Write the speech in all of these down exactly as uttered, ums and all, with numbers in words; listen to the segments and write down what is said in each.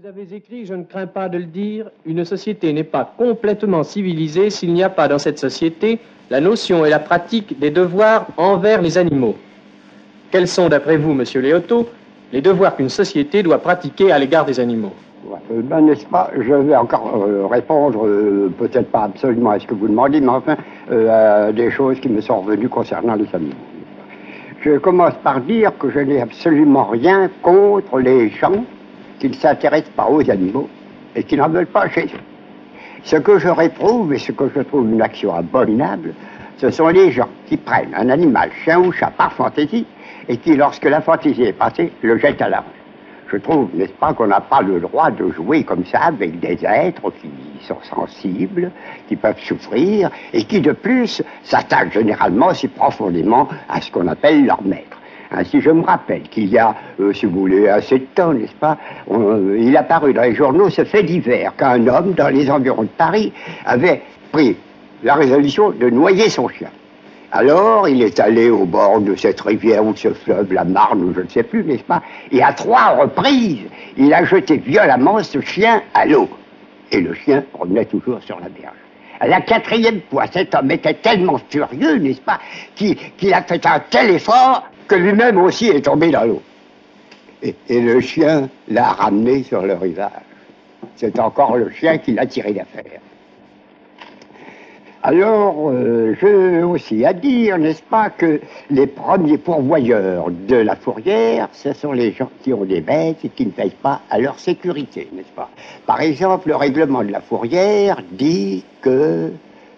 vous avez écrit, je ne crains pas de le dire, une société n'est pas complètement civilisée s'il n'y a pas dans cette société la notion et la pratique des devoirs envers les animaux. Quels sont, d'après vous, Monsieur Léoto, les devoirs qu'une société doit pratiquer à l'égard des animaux? Euh, ben, n'est-ce pas, je vais encore euh, répondre, euh, peut-être pas absolument à ce que vous demandez, mais enfin, euh, à des choses qui me sont revenues concernant les animaux. Je commence par dire que je n'ai absolument rien contre les gens qui ne s'intéressent pas aux animaux et qui n'en veulent pas chez eux. Ce que je réprouve et ce que je trouve une action abominable, ce sont les gens qui prennent un animal, chien ou chat, par fantaisie, et qui, lorsque la fantaisie est passée, le jettent à la rue. Je trouve, n'est-ce pas, qu'on n'a pas le droit de jouer comme ça avec des êtres qui sont sensibles, qui peuvent souffrir, et qui, de plus, s'attachent généralement si profondément à ce qu'on appelle leur maître. Ainsi, je me rappelle qu'il y a, euh, si vous voulez, assez de temps, n'est-ce pas, on, euh, il a paru dans les journaux ce fait divers qu'un homme, dans les environs de Paris, avait pris la résolution de noyer son chien. Alors, il est allé au bord de cette rivière ou de ce fleuve, la Marne, ou je ne sais plus, n'est-ce pas? Et à trois reprises, il a jeté violemment ce chien à l'eau. Et le chien promenait toujours sur la berge. À la quatrième fois, cet homme était tellement furieux, n'est-ce pas, qu'il, qu'il a fait un tel effort que lui-même aussi est tombé dans l'eau. Et, et le chien l'a ramené sur le rivage. C'est encore le chien qui l'a tiré d'affaire. Alors, euh, j'ai aussi à dire, n'est-ce pas, que les premiers pourvoyeurs de la fourrière, ce sont les gens qui ont des bêtes et qui ne payent pas à leur sécurité, n'est-ce pas? Par exemple, le règlement de la fourrière dit que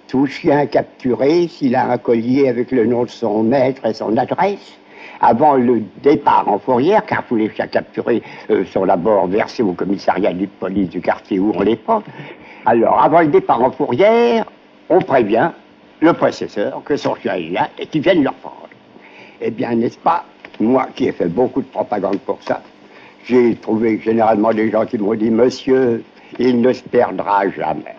tout chien capturé, s'il a un collier avec le nom de son maître et son adresse, avant le départ en fourrière, car tous les chiens capturés euh, sont d'abord versés au commissariat de police du quartier où on les prend, alors avant le départ en fourrière, on prévient le possesseur que son chien est là et qu'il vienne le reprendre. Eh bien, n'est-ce pas, moi qui ai fait beaucoup de propagande pour ça, j'ai trouvé généralement des gens qui m'ont dit « Monsieur, il ne se perdra jamais ».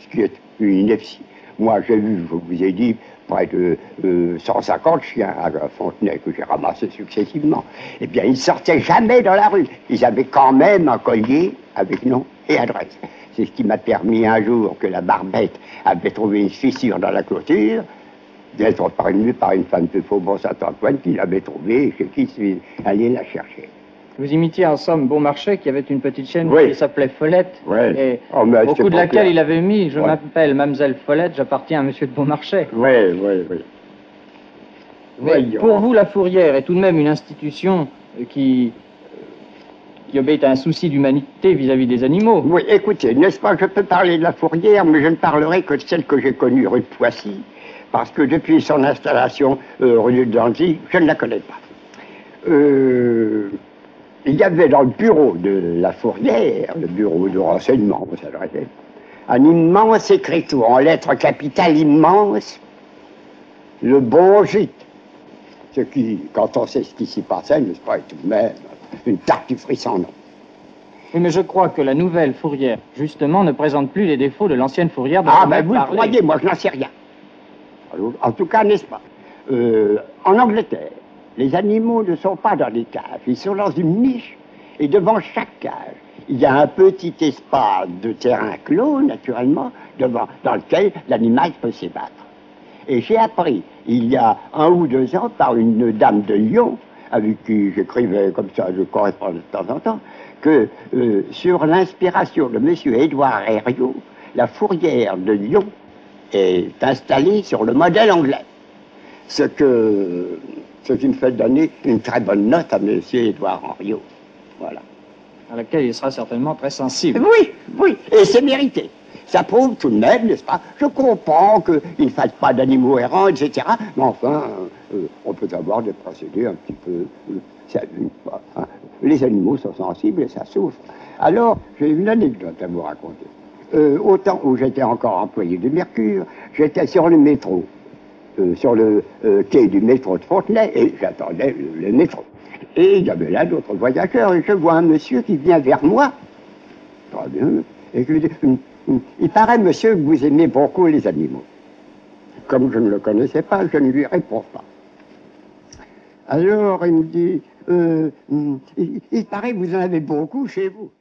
Ce qui est une ineptie. Moi, j'ai vu, je vous ai dit, près de euh, cent cinquante chiens à Fontenay que j'ai ramassés successivement. Eh bien, ils ne sortaient jamais dans la rue. Ils avaient quand même un collier avec nom et adresse. C'est ce qui m'a permis un jour que la barbette avait trouvé une fissure dans la clôture, d'être prévenue par une femme de Faubourg Saint-Antoine qui l'avait trouvée et chez qui suis allé la chercher. Vous imitiez en somme Beaumarchais qui avait une petite chaîne oui. qui s'appelait Follette, oui. et oh, au coup de laquelle clair. il avait mis « Je ouais. m'appelle Mlle Follette, j'appartiens à M. de Beaumarchais ». Oui, oui, oui. Mais pour vous, la fourrière est tout de même une institution qui... qui obéit à un souci d'humanité vis-à-vis des animaux. Oui, écoutez, n'est-ce pas, je peux parler de la fourrière, mais je ne parlerai que de celle que j'ai connue rue de Poissy, parce que depuis son installation euh, rue de Dandie, je ne la connais pas. Euh, il y avait dans le bureau de la fourrière, le bureau de renseignement, vous savez, un immense écriteau en lettres capitales immenses, le bon gîte. Ce qui, quand on sait ce qui s'y passait, n'est-ce pas, est tout de même une tarte du frisson, non. Oui, mais je crois que la nouvelle fourrière, justement, ne présente plus les défauts de l'ancienne fourrière. De ah, ben vous parlé. croyez, moi je n'en sais rien. Alors, en tout cas, n'est-ce pas euh, en Angleterre, les animaux ne sont pas dans des caves, ils sont dans une niche, et devant chaque cage, il y a un petit espace de terrain clos, naturellement, devant, dans lequel l'animal peut s'ébattre. Et j'ai appris, il y a un ou deux ans, par une dame de Lyon, avec qui j'écrivais comme ça, je correspondais de temps en temps, que euh, sur l'inspiration de M. Édouard Herriot, la fourrière de Lyon est installée sur le modèle anglais. Ce, que, ce qui me fait donner une très bonne note à M. Édouard Herriot. Voilà. À laquelle il sera certainement très sensible. Oui, oui, et c'est mérité. Ça prouve tout de même, n'est-ce pas? Je comprends qu'il ne fasse pas d'animaux errants, et cetera. Mais enfin, euh, on peut avoir des procédés un petit peu... Euh, ça, euh, les animaux sont sensibles et ça souffre. Alors, j'ai une anecdote à vous raconter. Euh, au temps où j'étais encore employé du Mercure, j'étais sur le métro, euh, sur le euh, quai du métro de Fontenay, et j'attendais le, le métro. Et il y avait là d'autres voyageurs, et je vois un monsieur qui vient vers moi. Très bien. Et je lui dis... Il paraît, monsieur, que vous aimez beaucoup les animaux. Comme je ne le connaissais pas, je ne lui réponds pas. Alors, il me dit, euh, il, il paraît que vous en avez beaucoup chez vous.